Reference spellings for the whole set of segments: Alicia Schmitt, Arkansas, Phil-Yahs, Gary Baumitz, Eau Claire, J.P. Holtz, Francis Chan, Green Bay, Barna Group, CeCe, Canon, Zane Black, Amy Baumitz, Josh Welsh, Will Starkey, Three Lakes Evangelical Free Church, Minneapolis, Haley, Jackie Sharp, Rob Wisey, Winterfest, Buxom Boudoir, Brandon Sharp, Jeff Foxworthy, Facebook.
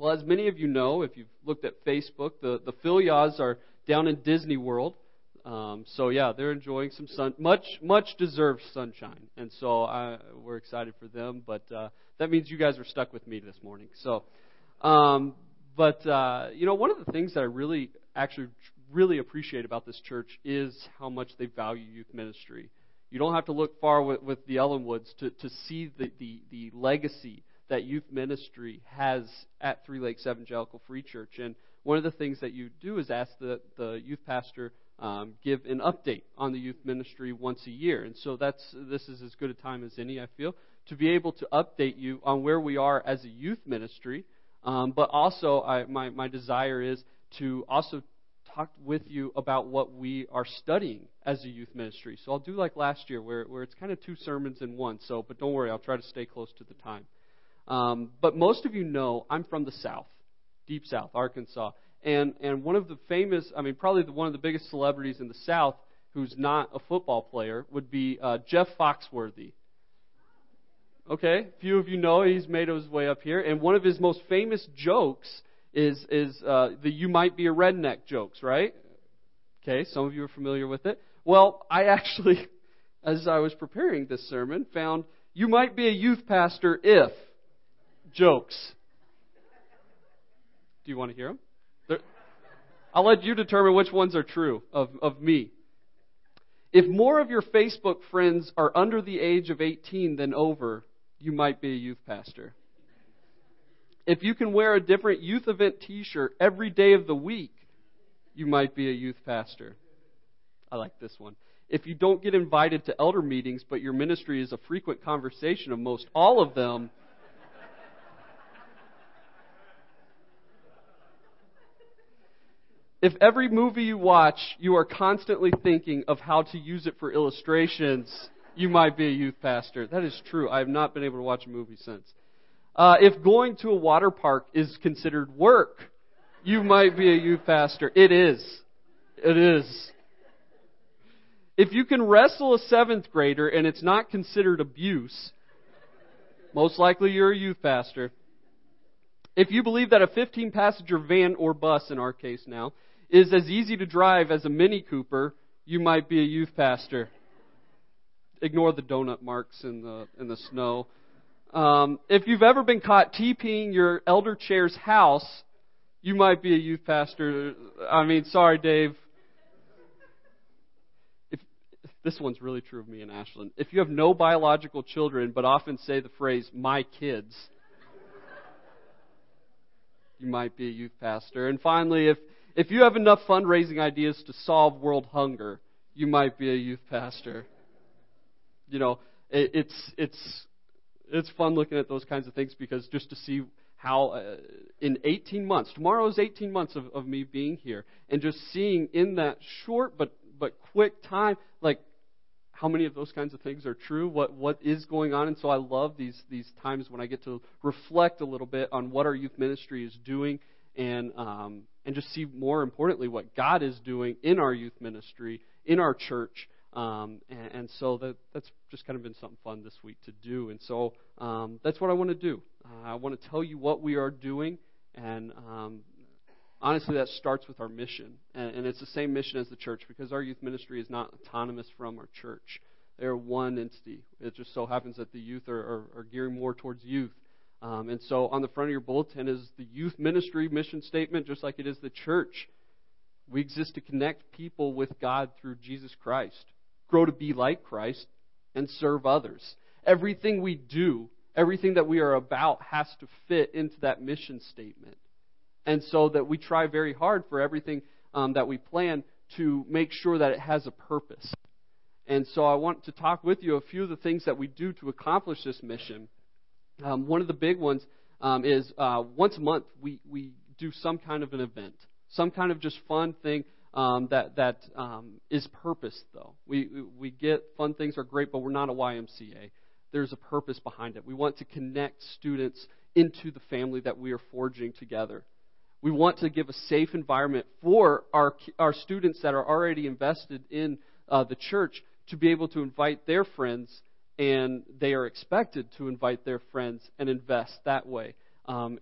Well, as many of you know, if you've looked at Facebook, the Phil-Yahs are down in Disney World. So, they're enjoying some much-deserved sunshine. And so we're excited for them. But that means you guys are stuck with me this morning. So, one of the things that I really appreciate about this church is how much they value youth ministry. You don't have to look far with the Ellenwoods to see the legacy that youth ministry has at Three Lakes Evangelical Free Church. And one of the things that you do is ask the youth pastor give an update on the youth ministry once a year. And so this is as good a time as any, I feel, to be able to update you on where we are as a youth ministry. But also, my desire is to also talk with you about what we are studying as a youth ministry. So I'll do like last year where it's kind of two sermons in one. So, but don't worry, I'll try to stay close to the time. But most of you know I'm from the South, deep South, Arkansas. And one of the famous, probably one of the biggest celebrities in the South who's not a football player would be Jeff Foxworthy. Okay, few of you know he's made his way up here. And one of his most famous jokes is the "you might be a redneck" jokes, right? Okay, some of you are familiar with it. Well, I actually, as I was preparing this sermon, found "you might be a youth pastor if" jokes. Do you want to hear them? I'll let you determine which ones are true of me. If more of your Facebook friends are under the age of 18 than over, you might be a youth pastor. If you can wear a different youth event t-shirt every day of the week, you might be a youth pastor. I like this one. If you don't get invited to elder meetings, but your ministry is a frequent conversation of most all of them, if every movie you watch, you are constantly thinking of how to use it for illustrations, you might be a youth pastor. That is true. I have not been able to watch a movie since. If going to a water park is considered work, you might be a youth pastor. It is. If you can wrestle a seventh grader and it's not considered abuse, most likely you're a youth pastor. If you believe that a 15-passenger van or bus, in our case now, is as easy to drive as a Mini Cooper, you might be a youth pastor. Ignore the donut marks in the snow. If you've ever been caught TPing your elder chair's house, you might be a youth pastor. Sorry, Dave. This one's really true of me and Ashlyn. If you have no biological children but often say the phrase, "my kids," you might be a youth pastor. And finally, if you have enough fundraising ideas to solve world hunger, you might be a youth pastor. You know, it's fun looking at those kinds of things, because just to see how in 18 months, tomorrow is 18 months of me being here, and just seeing in that short but quick time, like how many of those kinds of things are true, what is going on. And so I love these times when I get to reflect a little bit on what our youth ministry is doing, and just see, more importantly, what God is doing in our youth ministry, in our church. And so that's just kind of been something fun this week to do. And so that's what I want to do. I want to tell you what we are doing, and honestly, that starts with our mission, and it's the same mission as the church, because our youth ministry is not autonomous from our church. They're one entity. It just so happens that the youth are gearing more towards youth. And so on the front of your bulletin is the youth ministry mission statement, just like it is the church. We exist to connect people with God through Jesus Christ, grow to be like Christ, and serve others. Everything we do, everything that we are about, has to fit into that mission statement. And so that we try very hard for everything that we plan to make sure that it has a purpose. And so I want to talk with you a few of the things that we do to accomplish this mission. One of the big ones is once a month we do some kind of an event, some kind of just fun thing that is purposed, though. We get fun things are great, but we're not a YMCA. There's a purpose behind it. We want to connect students into the family that we are forging together. We want to give a safe environment for our students that are already invested in the church to be able to invite their friends, and they are expected to invite their friends and invest that way.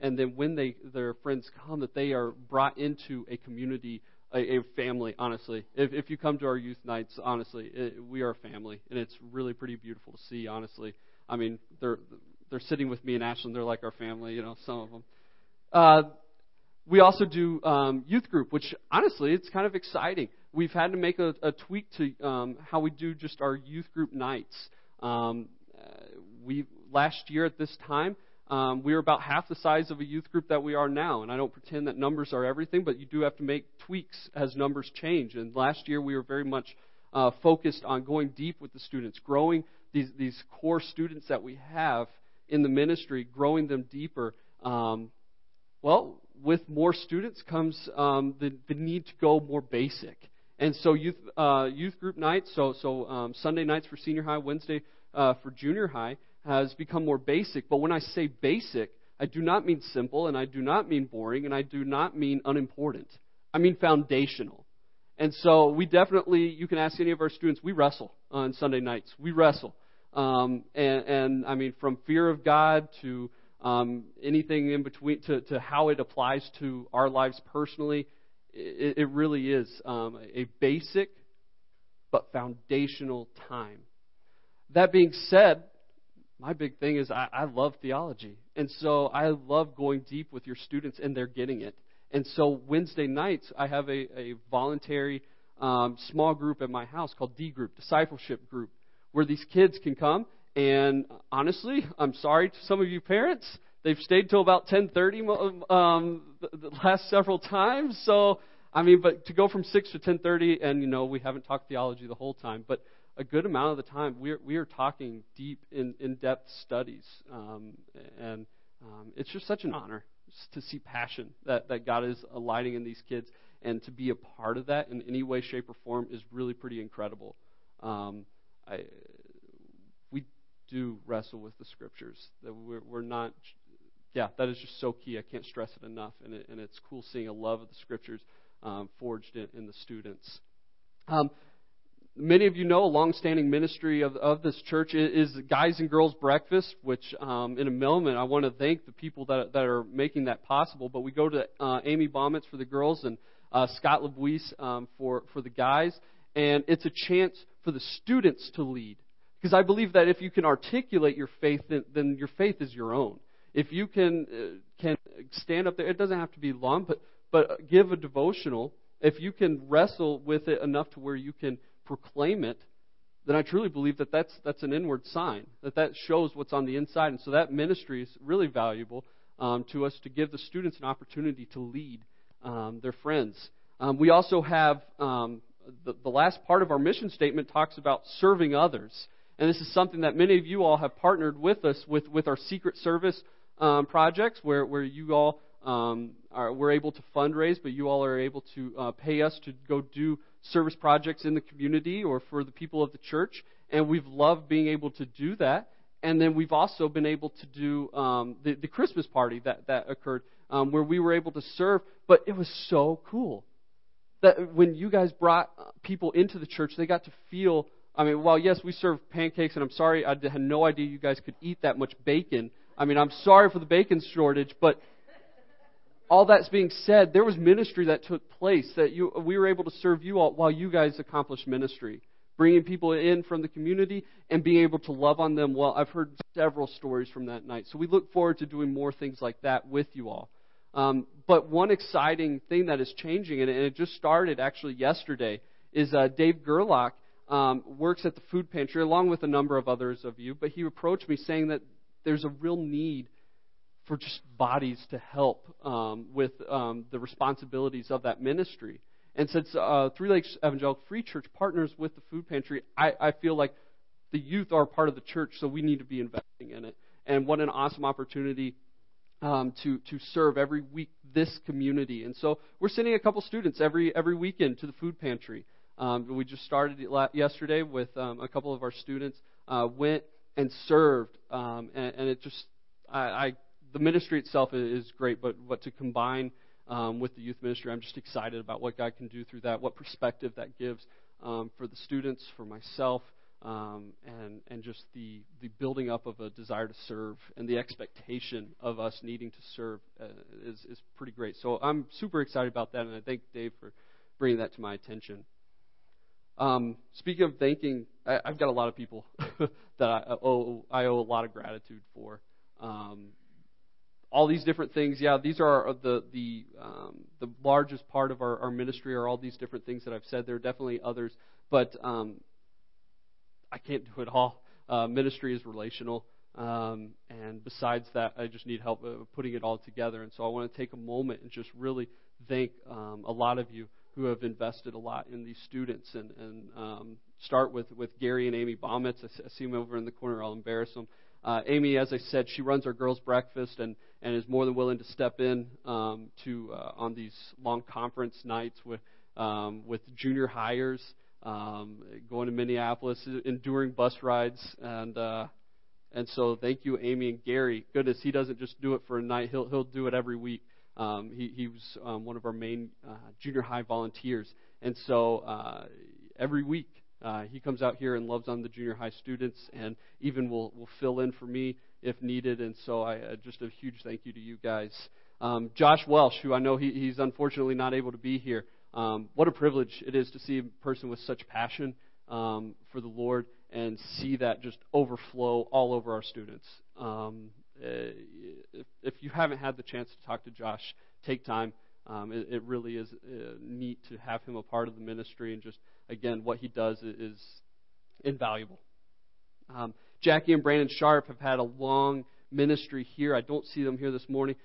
And then when their friends come, that they are brought into a community, a family, honestly. If you come to our youth nights, honestly, we are a family, and it's really pretty beautiful to see, honestly. I mean, they're sitting with me and Ashlyn. They're like our family, you know, some of them. We also do youth group, which, honestly, it's kind of exciting. We've had to make a tweak to how we do just our youth group nights. We last year at this time, we were about half the size of a youth group that we are now, and I don't pretend that numbers are everything, but you do have to make tweaks as numbers change. And last year we were very much focused on going deep with the students, growing these core students that we have in the ministry, growing them deeper. Well, with more students comes the need to go more basic, and so youth group nights, so Sunday nights for senior high, Wednesday for junior high, has become more basic. But when I say basic, I do not mean simple, and I do not mean boring, and I do not mean unimportant. I mean foundational. And so we definitely, you can ask any of our students, we wrestle on Sunday nights. We wrestle. And I mean, from fear of God to anything in between, to how it applies to our lives personally, it really is a basic but foundational time. That being said, my big thing is I love theology, and so I love going deep with your students, and they're getting it. And so Wednesday nights, I have a voluntary small group at my house called D Group, Discipleship Group, where these kids can come, and honestly, I'm sorry to some of you parents, they've stayed till about 10:30 the last several times, so, I mean, but to go from 6 to 10:30, and, you know, we haven't talked theology the whole time, but a good amount of the time, we are talking deep, in-depth studies, and it's just such an honor to see passion that God is alighting in these kids, and to be a part of that in any way, shape, or form is really pretty incredible. We do wrestle with the Scriptures. That we're not, yeah, that is just so key. I can't stress it enough, and it's cool seeing a love of the Scriptures forged in the students. Many of you know a long-standing ministry of this church is Guys and Girls Breakfast, which in a moment I want to thank the people that are making that possible. But we go to Amy Baumitz for the girls and Scott LeBouise for the guys. And it's a chance for the students to lead. Because I believe that if you can articulate your faith, then your faith is your own. If you can stand up there, it doesn't have to be long, but give a devotional. If you can wrestle with it enough to where you can proclaim it, then I truly believe that's an inward sign, that shows what's on the inside. And so that ministry is really valuable to us, to give the students an opportunity to lead their friends. We also have the last part of our mission statement talks about serving others. And this is something that many of you all have partnered with us with our Secret Service projects, where you all we're able to fundraise, but you all are able to pay us to go do service projects in the community or for the people of the church, and we've loved being able to do that. And then we've also been able to do the Christmas party that occurred, where we were able to serve, but it was so cool that when you guys brought people into the church, they got to feel, I mean, while yes, we served pancakes, and I'm sorry, I had no idea you guys could eat that much bacon. I mean, I'm sorry for the bacon shortage, but all that's being said, there was ministry that took place, that we were able to serve you all while you guys accomplished ministry, bringing people in from the community and being able to love on them. Well, I've heard several stories from that night, so we look forward to doing more things like that with you all. But one exciting thing that is changing, and it just started actually yesterday, is Dave Gerlach works at the food pantry along with a number of others of you, but he approached me saying that there's a real need for just bodies to help with the responsibilities of that ministry. And since Three Lakes Evangelical Free Church partners with the food pantry, I feel like the youth are part of the church, so we need to be investing in it. And what an awesome opportunity to serve every week this community. And so we're sending a couple students every weekend to the food pantry. We just started yesterday with a couple of our students went and served, and it just the ministry itself is great, but what to combine with the youth ministry, I'm just excited about what God can do through that, what perspective that gives for the students, for myself, and just the building up of a desire to serve and the expectation of us needing to serve is pretty great. So I'm super excited about that, and I thank Dave for bringing that to my attention. Speaking of thanking, I've got a lot of people that I owe a lot of gratitude for. All these different things, these are the largest part of our ministry are all these different things that I've said. There are definitely others, but I can't do it all. Ministry is relational, and besides that, I just need help putting it all together. And so I want to take a moment and just really thank a lot of you who have invested a lot in these students, and start with Gary and Amy Baumitz. I see them over in the corner. I'll embarrass them. Amy, as I said, she runs our girls' breakfast and is more than willing to step in to on these long conference nights with junior hires, going to Minneapolis, enduring bus rides, and so thank you, Amy and Gary. Goodness, he doesn't just do it for a night; he'll do it every week. He was one of our main junior high volunteers, and so every week. He comes out here and loves on the junior high students, and even will fill in for me if needed. And so I just a huge thank you to you guys. Josh Welsh, who I know he's unfortunately not able to be here. What a privilege it is to see a person with such passion for the Lord and see that just overflow all over our students. If you haven't had the chance to talk to Josh, take time. It really is neat to have him a part of the ministry, and just, again, what he does is invaluable. Jackie and Brandon Sharp have had a long ministry here. I don't see them here this morning.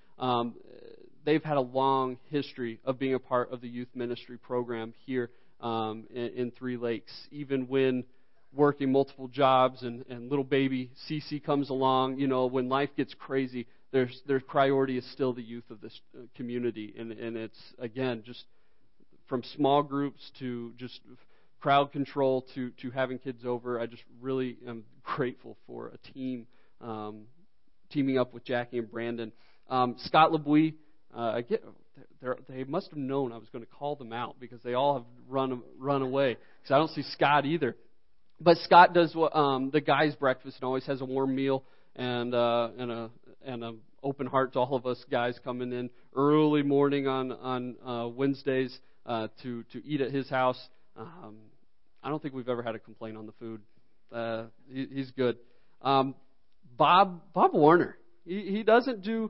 They've had a long history of being a part of the youth ministry program here in Three Lakes. Even when working multiple jobs and little baby CeCe comes along, when life gets crazy, their priority is still the youth of this community. And it's, again, just from small groups to just crowd control to having kids over, I just really am grateful for a team teaming up with Jackie and Brandon. Scott LeBouise, they must have known I was going to call them out because they all have run away, because I don't see Scott either. But Scott does the guys' breakfast and always has a warm meal and an open heart to all of us guys coming in early morning on Wednesdays to eat at his house. I don't think we've ever had a complaint on the food. He's good. Bob Warner, he doesn't do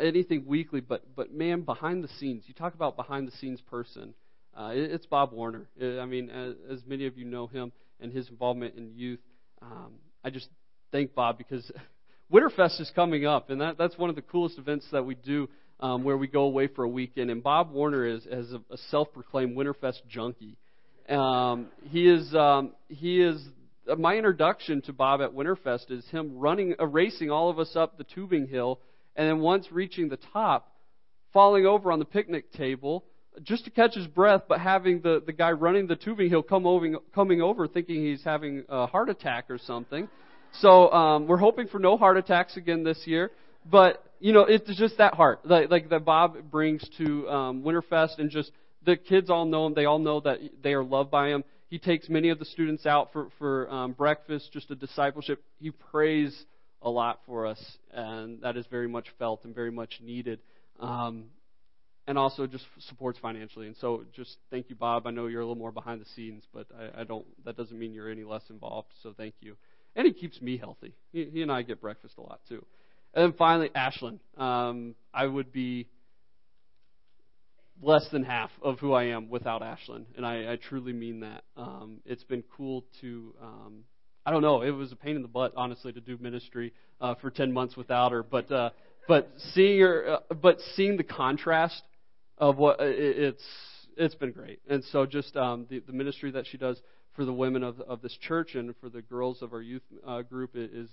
anything weekly, but man, behind the scenes, you talk about behind the scenes person. It's Bob Warner. As many of you know him and his involvement in youth, I just thank Bob because Winterfest is coming up, and that's one of the coolest events that we do, where we go away for a weekend. And Bob Warner is a self-proclaimed Winterfest junkie. He is my introduction to Bob at Winterfest is him racing all of us up the tubing hill, and then once reaching the top, falling over on the picnic table just to catch his breath, but having the guy running the tubing hill coming over thinking he's having a heart attack or something. So we're hoping for no heart attacks again this year. But, it's just that heart, like that Bob brings to Winterfest, and just the kids all know him. They all know that they are loved by him. He takes many of the students out for breakfast, just a discipleship. He prays a lot for us, and that is very much felt and very much needed. And also just supports financially. And so just thank you, Bob. I know you're a little more behind the scenes, but that doesn't mean you're any less involved, so thank you. And he keeps me healthy. He and I get breakfast a lot, too. And then finally, Ashlyn. I would be less than half of who I am without Ashlyn, and I truly mean that. It's been cool to, it was a pain in the butt, honestly, to do ministry for 10 months without her. But seeing her, seeing the contrast of what it's been great. And so just the ministry that she does for the women of this church and for the girls of our youth group is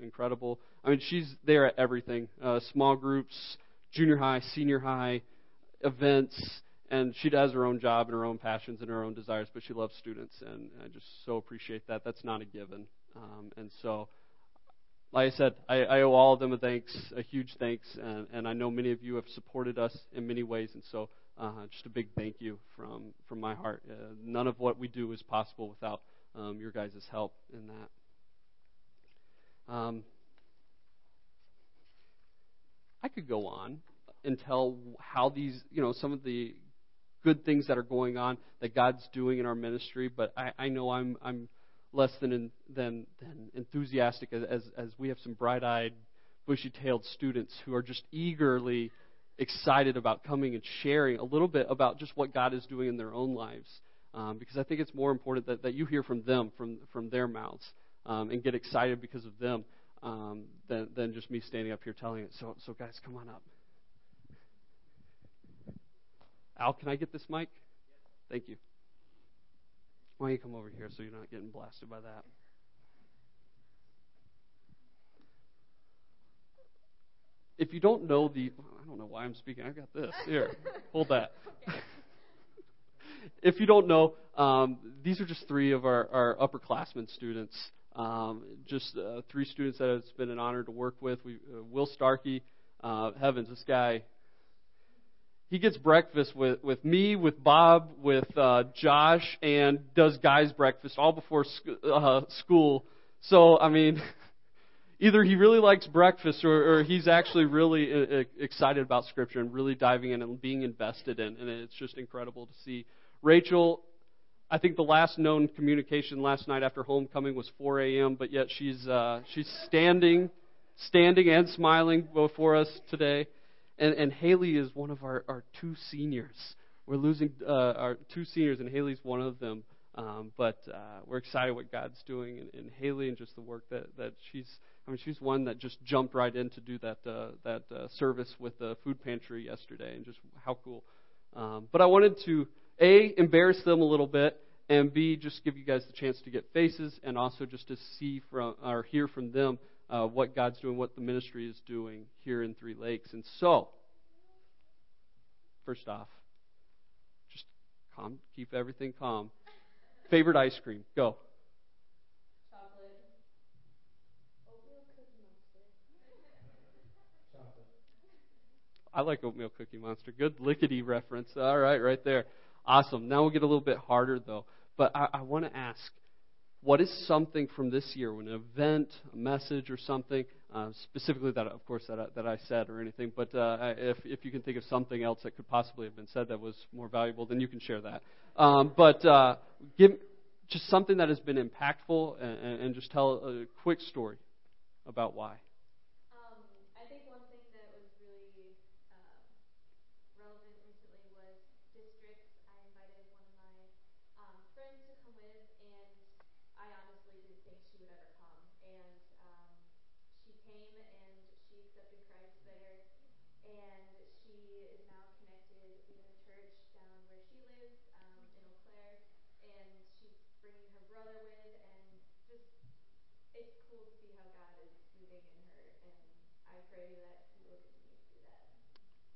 incredible. She's there at everything, small groups, junior high, senior high, events, and she has her own job and her own passions and her own desires, but she loves students, and I just so appreciate that. That's not a given. And so, like I said, I owe all of them a huge thanks, and I know many of you have supported us in many ways, and so just a big thank you from my heart. None of what we do is possible without your guys' help in that. I could go on and tell how these, some of the good things that are going on that God's doing in our ministry, but I know I'm less than enthusiastic as we have some bright-eyed, bushy-tailed students who are just eagerly excited about coming and sharing a little bit about just what God is doing in their own lives, because I think it's more important that you hear from them, from their mouths, and get excited because of them than just me standing up here telling it. So guys, come on up. Al, can I get this mic? Thank you. Why don't you come over here so you're not getting blasted by that? If you don't know I don't know why I'm speaking. I've got this. Here, hold that. If you don't know, these are just three of our upperclassmen students. Just three students that it's been an honor to work with. Will Starkey, heavens, this guy, he gets breakfast with me, with Bob, with Josh, and does guys' breakfast all before school. So, I mean, either he really likes breakfast or he's actually really excited about Scripture and really diving in and being invested in, and it's just incredible to see. Rachel, I think the last known communication last night after homecoming was 4 a.m., but yet she's standing and smiling before us today. And Haley is one of our two seniors. We're losing our two seniors, and Haley's one of them. But we're excited what God's doing in Haley and just the work that she's. I mean, she's one that just jumped right in to do that service with the food pantry yesterday, and just how cool. But I wanted to A, embarrass them a little bit, and B, just give you guys the chance to get faces, and also just to see from or hear from them. What God's doing, what the ministry is doing here in Three Lakes. And so, first off, just calm, keep everything calm. Favorite ice cream, go. Chocolate. Oatmeal Cookie Monster. Chocolate. I like Oatmeal Cookie Monster. Good lickety reference. All right, right there. Awesome. Now we'll get a little bit harder, though. But I want to ask, what is something from this year, an event, a message, or something specifically that, of course, that I said or anything? But if you can think of something else that could possibly have been said that was more valuable, then you can share that. But give just something that has been impactful, and just tell a quick story about why.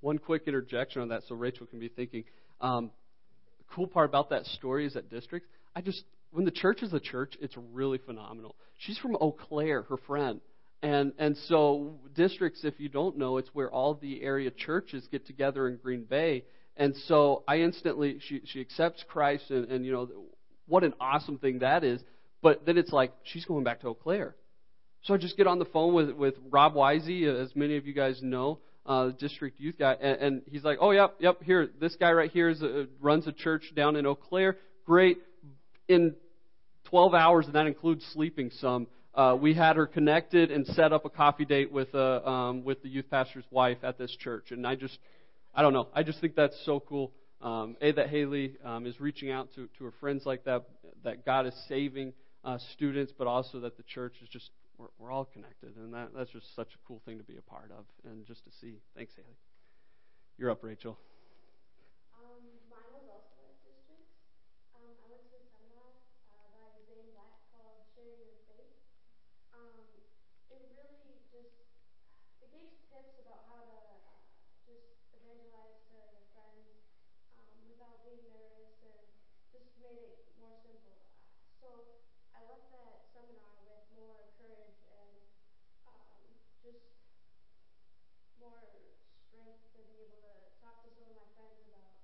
One quick interjection on that so Rachel can be thinking. The cool part about that story is that district, when the church is a church, it's really phenomenal. She's from Eau Claire, her friend. And so districts, if you don't know, it's where all the area churches get together in Green Bay. And so she accepts Christ, and what an awesome thing that is. But then it's like, she's going back to Eau Claire. So I just get on the phone with Rob Wisey, as many of you guys know, district youth guy, and he's like, oh, yep, here, this guy right here runs a church down in Eau Claire. Great. In 12 hours, and that includes sleeping some, we had her connected and set up a coffee date with the youth pastor's wife at this church. And I don't know, I just think that's so cool, that Haley is reaching out to her friends like that God is saving students, but also that the church is just, we're all connected, and that's just such a cool thing to be a part of and just to see. Thanks, Haley. You're up, Rachel. Mine was also at district. I went to a seminar by Zane Black called Sharing Your Faith. It really just gave tips about how to just evangelize to your friends without being nervous, or just made it more simple. So I left that seminar with more courage and just more strength to be able to talk to some of my friends about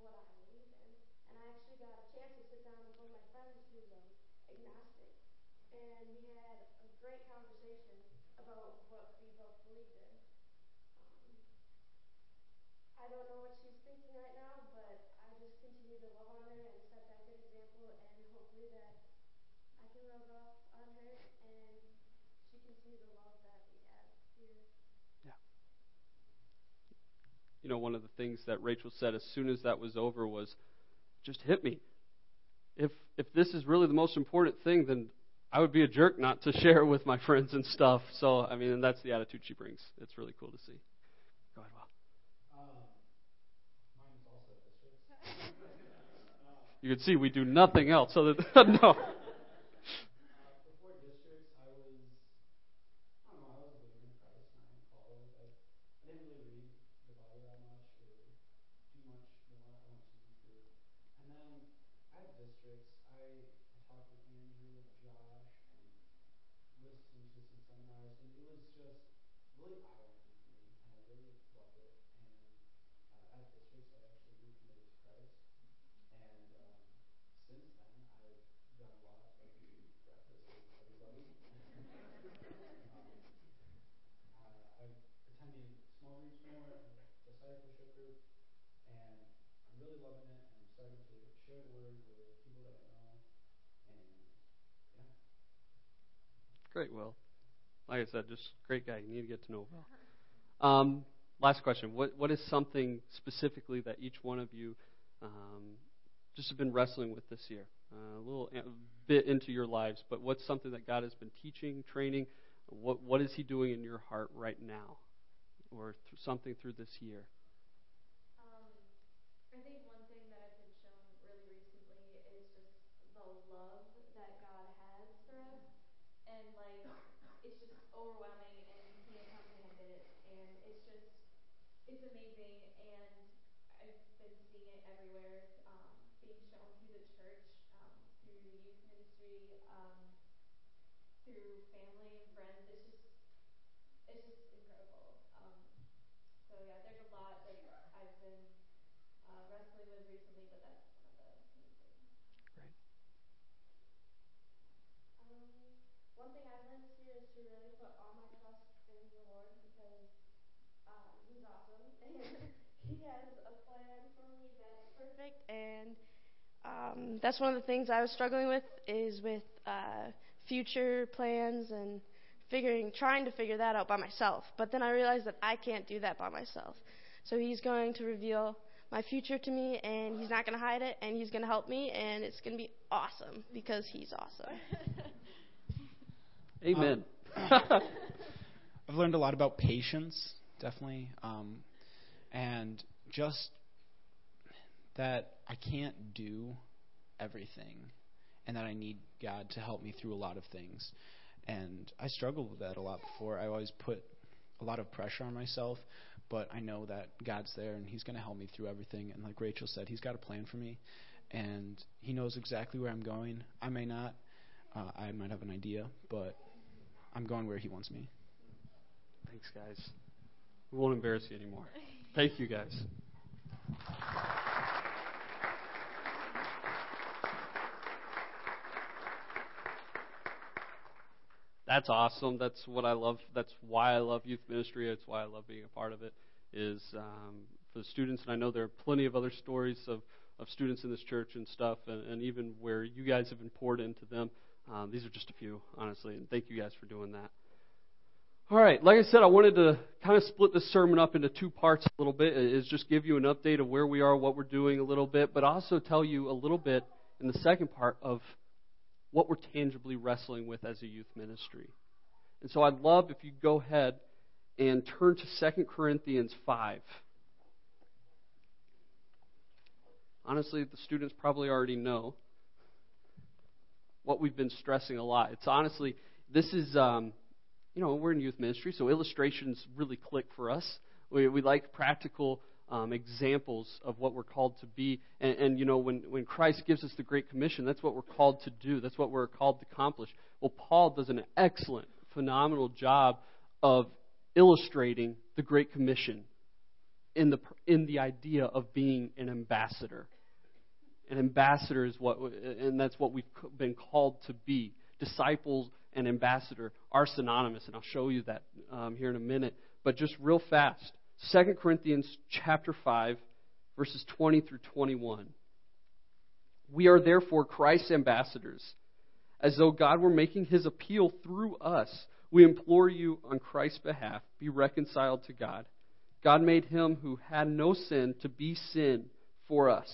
what I believe in. And I actually got a chance to sit down with one of my friends who's a and we had a great conversation about what we both believed in. I don't know what she's thinking right now, but I just continue to love on her and set that good example, and hopefully that I can love off on her and she can see the love that we have here. Yeah. You know, one of the things that Rachel said as soon as that was over was, just hit me. If this is really the most important thing, then I would be a jerk not to share with my friends and stuff. So, I mean, and that's the attitude she brings. It's really cool to see. Go ahead, Bob. Mine's also this. You can see we do nothing else other than, no. Great, Will. Like I said, just great guy. You need to get to know Will. Last question. What is something specifically that each one of you just have been wrestling with this year? A little bit into your lives, but what's something that God has been teaching, training? What is he doing in your heart right now? Or something through this year? I think one thing that I've been shown really recently is just the love that God has for us. And, like, it's just overwhelming, and you can't comprehend it, and it's just, it's amazing, and I've been seeing it everywhere, being shown through the church, through the youth ministry, through family and friends. It's just incredible. So, yeah, there's a lot that I've been wrestling with recently, but that's one of the main things. Great. One thing I've learned this year is to really put all my trust in the Lord, because he's awesome, and he has a plan for me that's perfect, and that's one of the things I was struggling with, is with future plans and trying to figure that out by myself. But then I realized that I can't do that by myself. So he's going to reveal my future to me, and he's not going to hide it, and he's going to help me, and it's going to be awesome because he's awesome. Amen. I've learned a lot about patience, definitely, and just that I can't do everything, and that I need God to help me through a lot of things. And I struggled with that a lot before. I always put a lot of pressure on myself, but I know that God's there, and he's going to help me through everything. And like Rachel said, he's got a plan for me, and he knows exactly where I'm going. I may not. I might have an idea, but I'm going where he wants me. Thanks, guys. We won't embarrass you anymore. Thank you, guys. That's awesome. That's what I love. That's why I love youth ministry. That's why I love being a part of it, is for the students. And I know there are plenty of other stories of students in this church and stuff, and even where you guys have been poured into them. These are just a few, honestly, and thank you guys for doing that. All right, like I said, I wanted to kind of split this sermon up into two parts a little bit, is just give you an update of where we are, what we're doing a little bit, but also tell you a little bit in the second part of what we're tangibly wrestling with as a youth ministry. And so I'd love if you go ahead and turn to 2 Corinthians 5. Honestly, the students probably already know what we've been stressing a lot. It's honestly, this is, we're in youth ministry, so illustrations really click for us. We like practical examples of what we're called to be. And when Christ gives us the Great Commission, that's what we're called to do. That's what we're called to accomplish. Well, Paul does an excellent, phenomenal job of illustrating the Great Commission in the idea of being an ambassador. An ambassador is what, and that's what we've been called to be. disciple and ambassador are synonymous, and I'll show you that here in a minute. But just real fast, 2 Corinthians chapter 5, verses 20 through 21. We are therefore Christ's ambassadors, as though God were making his appeal through us. We implore you on Christ's behalf, be reconciled to God. God made him who had no sin to be sin for us,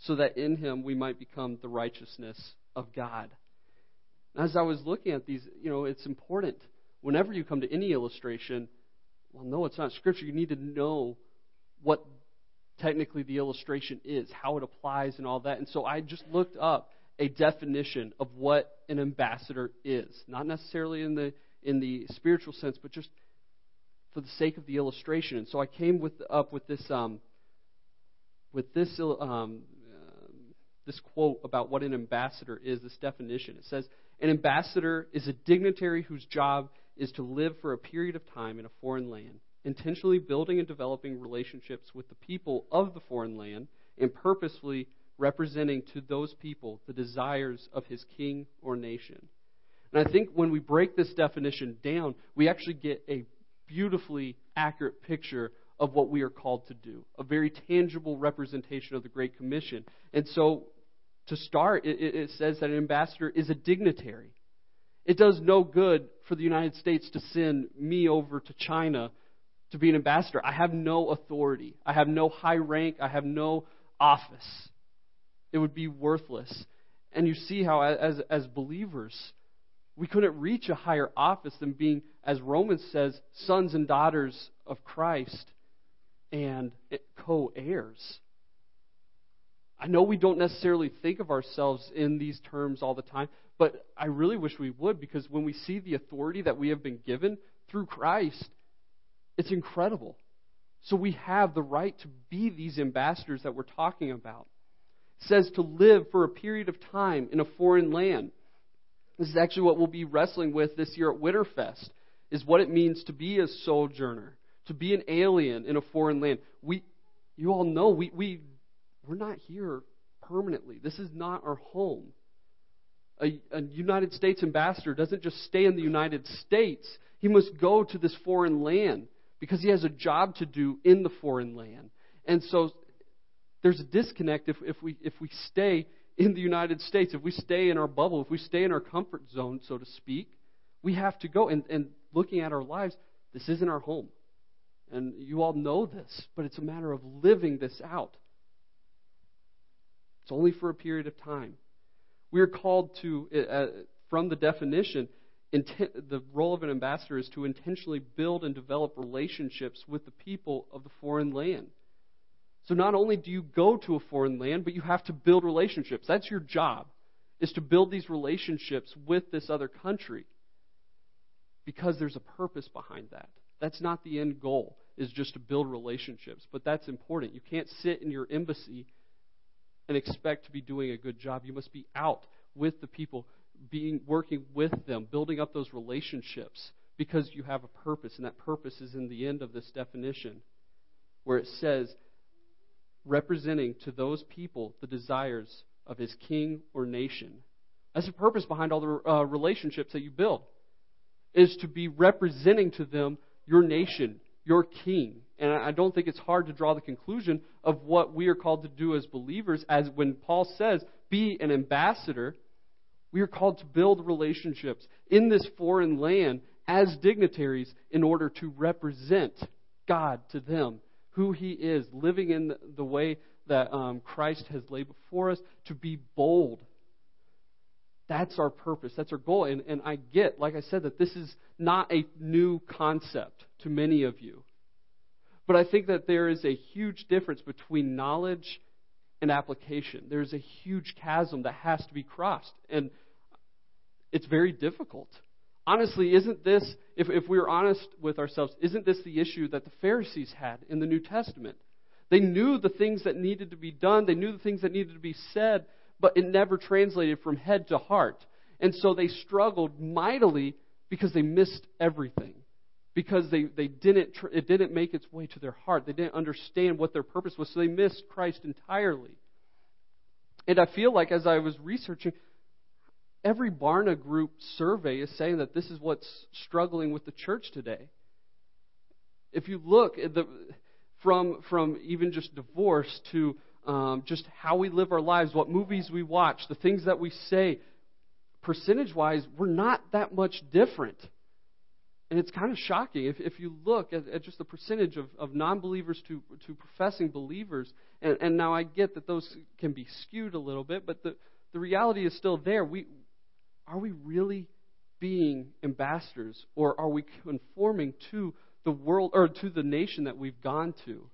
so that in him we might become the righteousness of God. As I was looking at these, it's important. Whenever you come to any illustration, well, no, it's not Scripture. You need to know what technically the illustration is, how it applies and all that. And so I just looked up a definition of what an ambassador is, not necessarily in the spiritual sense, but just for the sake of the illustration. And so I came up with this quote about what an ambassador is, this definition. It says, an ambassador is a dignitary whose job is to live for a period of time in a foreign land, intentionally building and developing relationships with the people of the foreign land and purposefully representing to those people the desires of his king or nation. And I think when we break this definition down, we actually get a beautifully accurate picture of what we are called to do, a very tangible representation of the Great Commission. And so to start, it says that an ambassador is a dignitary. It does no good for the United States to send me over to China to be an ambassador. I have no authority. I have no high rank. I have no office. It would be worthless. And you see how as believers, we couldn't reach a higher office than being, as Romans says, sons and daughters of Christ and co-heirs. I know we don't necessarily think of ourselves in these terms all the time, but I really wish we would, because when we see the authority that we have been given through Christ, it's incredible. So we have the right to be these ambassadors that we're talking about. It says to live for a period of time in a foreign land. This is actually what we'll be wrestling with this year at Winterfest, is what it means to be a sojourner, to be an alien in a foreign land. You all know we're not here permanently. This is not our home. A United States ambassador doesn't just stay in the United States. He must go to this foreign land because he has a job to do in the foreign land. And so there's a disconnect if we stay in the United States, if we stay in our bubble, if we stay in our comfort zone, so to speak. We have to go. And looking at our lives, this isn't our home. And you all know this, but it's a matter of living this out. It's only for a period of time. We are called to, from the definition, the role of an ambassador is to intentionally build and develop relationships with the people of the foreign land. So not only do you go to a foreign land, but you have to build relationships. That's your job, is to build these relationships with this other country, because there's a purpose behind that. That's not the end goal, is just to build relationships, but that's important. You can't sit in your embassy and expect to be doing a good job. You must be out with the people, working with them, building up those relationships, because you have a purpose, and that purpose is in the end of this definition, where it says, representing to those people the desires of his king or nation. That's the purpose behind all the relationships that you build, is to be representing to them your nation, your king. And I don't think it's hard to draw the conclusion of what we are called to do as believers, as when Paul says, be an ambassador, we are called to build relationships in this foreign land as dignitaries in order to represent God to them, who he is, living in the way that Christ has laid before us, to be bold. That's our purpose. That's our goal. And I get, like I said, that this is not a new concept to many of you. But I think that there is a huge difference between knowledge and application. There's a huge chasm that has to be crossed. And it's very difficult. Honestly, isn't this, if we're honest with ourselves, isn't this the issue that the Pharisees had in the New Testament? They knew the things that needed to be done. They knew the things that needed to be said, but it never translated from head to heart. And so they struggled mightily because they missed everything, because it didn't make its way to their heart. They didn't understand what their purpose was, so they missed Christ entirely. And I feel like as I was researching, Every Barna Group survey is saying that this is what's struggling with the church today. If you look at the from even just divorce to just how we live our lives, what movies we watch, the things that we say, percentage-wise, we're not that much different. And it's kind of shocking if you look at just the percentage of non-believers to professing believers. And now I get that those can be skewed a little bit, but the reality is still there. Are we really being ambassadors, or are we conforming to the world or to the nation that we've gone to?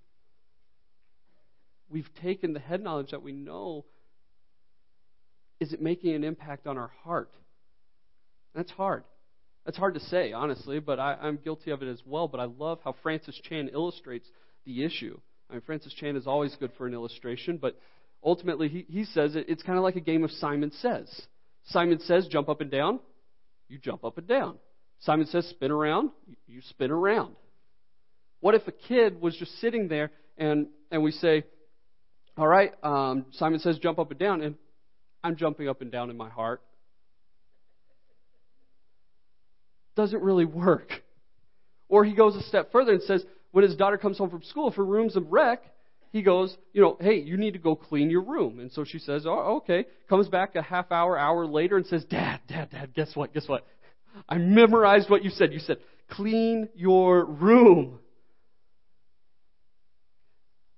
We've taken the head knowledge that we know. Is it making an impact on our heart? That's hard. That's hard to say, honestly, but I'm guilty of it as well. But I love how Francis Chan illustrates the issue. I mean, Francis Chan is always good for an illustration, but ultimately he says it's kind of like a game of Simon Says. Simon says, jump up and down. You jump up and down. Simon says, spin around. You spin around. What if a kid was just sitting there and we say, all right, Simon says, jump up and down, and I'm jumping up and down in my heart. Doesn't really work. Or he goes a step further and says, when his daughter comes home from school, if her room's a wreck, he goes, hey, you need to go clean your room. And so she says, oh, okay. Comes back a half hour later and says, Dad, guess what? I memorized what you said. You said, clean your room.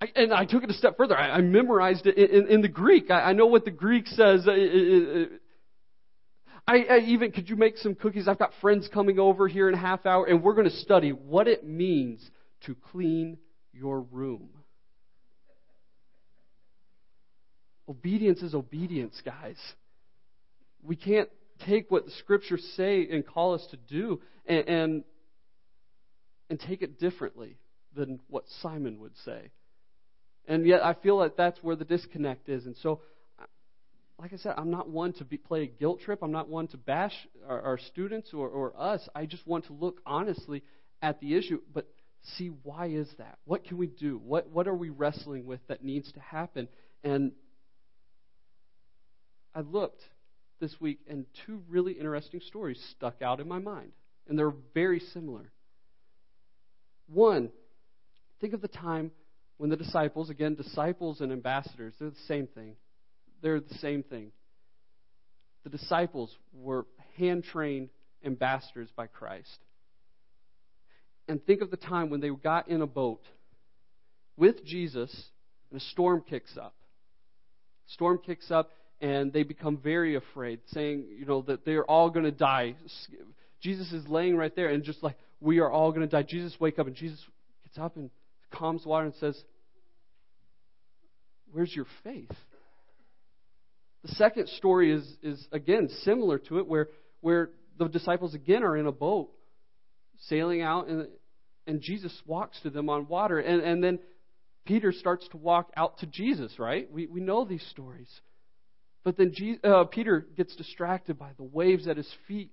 I took it a step further. I memorized it in the Greek. I know what the Greek says. Could you make some cookies? I've got friends coming over here in a half hour, and we're going to study what it means to clean your room. Obedience is obedience, guys. We can't take what the Scriptures say and call us to do and take it differently than what Simon would say. And yet I feel like that's where the disconnect is. And so, like I said, I'm not one to play a guilt trip. I'm not one to bash our students or us. I just want to look honestly at the issue, but see, why is that? What can we do? What are we wrestling with that needs to happen? And I looked this week, and two really interesting stories stuck out in my mind, and they're very similar. One, think of the time when the disciples, again, disciples and ambassadors, they're the same thing. The disciples were hand-trained ambassadors by Christ. And think of the time when they got in a boat with Jesus, and a storm kicks up. And they become very afraid, saying, that they're all going to die. Jesus is laying right there, and just like, we are all going to die. Jesus wakes up, and Jesus gets up and calms the water and says, where's your faith? The second story is again, similar to it, where the disciples, again, are in a boat, sailing out, and Jesus walks to them on water. And then Peter starts to walk out to Jesus, right? We know these stories. But then Peter gets distracted by the waves at his feet,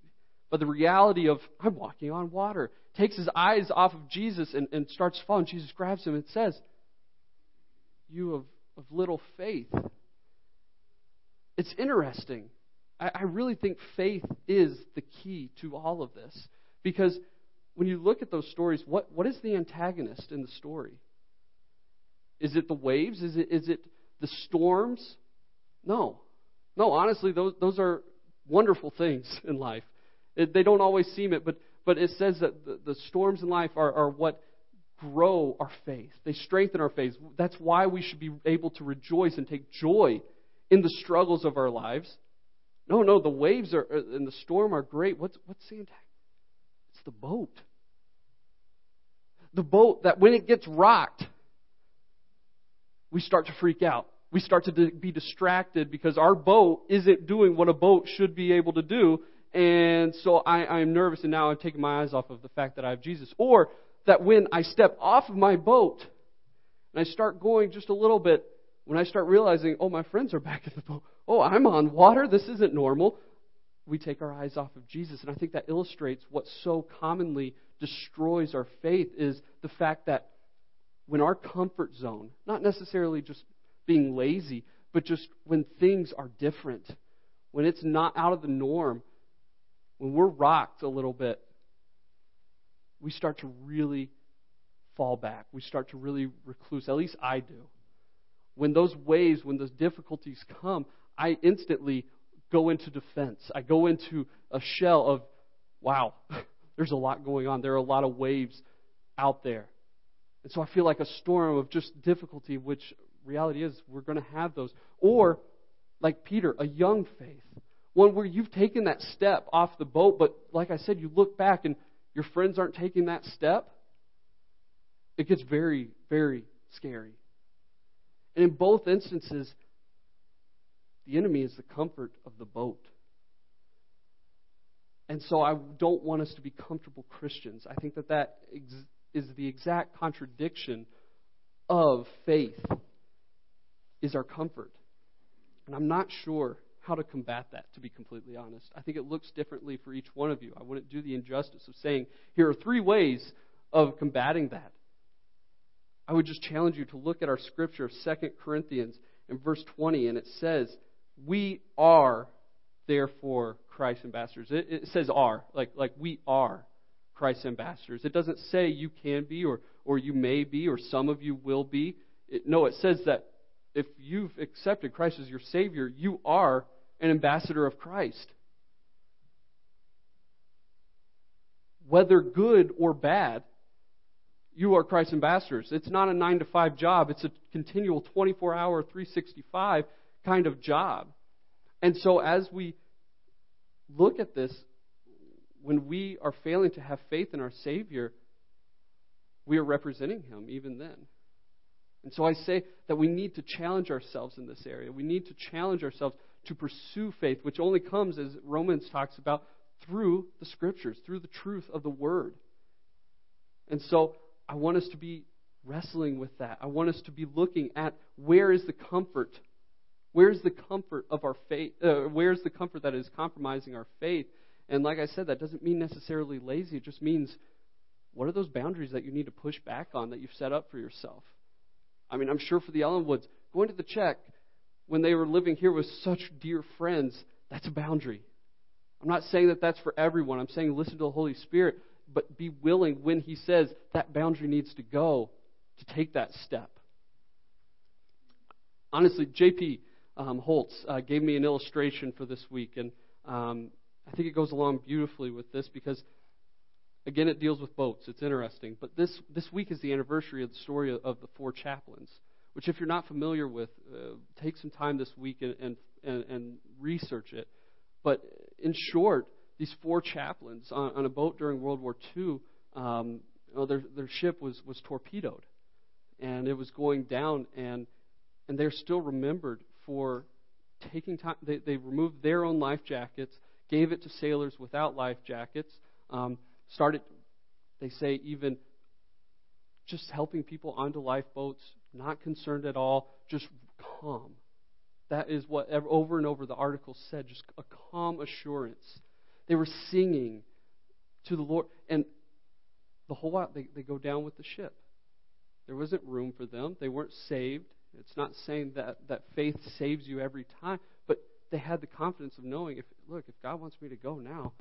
by the reality of, I'm walking on water. Takes his eyes off of Jesus and starts following. Jesus grabs him and says, you of little faith. It's interesting. I really think faith is the key to all of this. Because when you look at those stories, what is the antagonist in the story? Is it the waves? Is it the storms? No. No, honestly, those are wonderful things in life. They don't always seem it, but it says that the storms in life are what grow our faith. They strengthen our faith. That's why we should be able to rejoice and take joy in the struggles of our lives. No, the waves are and the storm are great. What's the impact? It's the boat. The boat that when it gets rocked, we start to freak out. We start to be distracted because our boat isn't doing what a boat should be able to do. And so I'm nervous, and now I'm taking my eyes off of the fact that I have Jesus. Or that when I step off of my boat and I start going just a little bit, when I start realizing, oh, my friends are back in the boat. Oh, I'm on water. This isn't normal. We take our eyes off of Jesus. And I think that illustrates what so commonly destroys our faith is the fact that when our comfort zone, not necessarily just being lazy, but just when things are different, when it's not out of the norm, when we're rocked a little bit, we start to really fall back. We start to really recluse. At least I do. When those waves, when those difficulties come, I instantly go into defense. I go into a shell of, wow, there's a lot going on. There are a lot of waves out there. And so I feel like a storm of just difficulty, which reality is we're going to have those. Or, like Peter, a young faith. One where you've taken that step off the boat, but like I said, you look back and your friends aren't taking that step. It gets very, very scary. And in both instances, the enemy is the comfort of the boat. And so I don't want us to be comfortable Christians. I think that is the exact contradiction of faith, is our comfort. And I'm not sure how to combat that, to be completely honest. I think it looks differently for each one of you. I wouldn't do the injustice of saying, here are three ways of combating that. I would just challenge you to look at our scripture of 2 Corinthians in verse 20, and it says, we are therefore Christ's ambassadors. It says are, like we are Christ's ambassadors. It doesn't say you can be or you may be or some of you will be. It says that if you've accepted Christ as your Savior, you are an ambassador of Christ. Whether good or bad, you are Christ's ambassadors. It's not a 9-to-5 job. It's a continual 24-hour, 365 kind of job. And so as we look at this, when we are failing to have faith in our Savior, we are representing Him even then. And so I say that we need to challenge ourselves in this area. We need to challenge ourselves to pursue faith, which only comes, as Romans talks about, through the Scriptures, through the truth of the Word. And so I want us to be wrestling with that. I want us to be looking at where is the comfort? Where is the comfort of our faith? Where is the comfort that is compromising our faith? And like I said, that doesn't mean necessarily lazy. It just means, what are those boundaries that you need to push back on that you've set up for yourself? I mean, I'm sure for the Ellenwoods, going to the Czech when they were living here with such dear friends, that's a boundary. I'm not saying that that's for everyone. I'm saying listen to the Holy Spirit, but be willing when He says that boundary needs to go to take that step. Honestly, J.P. Holtz gave me an illustration for this week, and I think it goes along beautifully with this because, again, it deals with boats. It's interesting. But this week is the anniversary of the story of the four chaplains, which if you're not familiar with, take some time this week and research it. But in short, these four chaplains on a boat during World War II, their ship was torpedoed, and it was going down, and they're still remembered for taking time. They removed their own life jackets, gave it to sailors without life jackets, started, they say, even just helping people onto lifeboats, not concerned at all, just calm. That is what over and over the article said, just a calm assurance. They were singing to the Lord, and the whole while they go down with the ship. There wasn't room for them. They weren't saved. It's not saying that faith saves you every time, but they had the confidence of knowing, if God wants me to go now,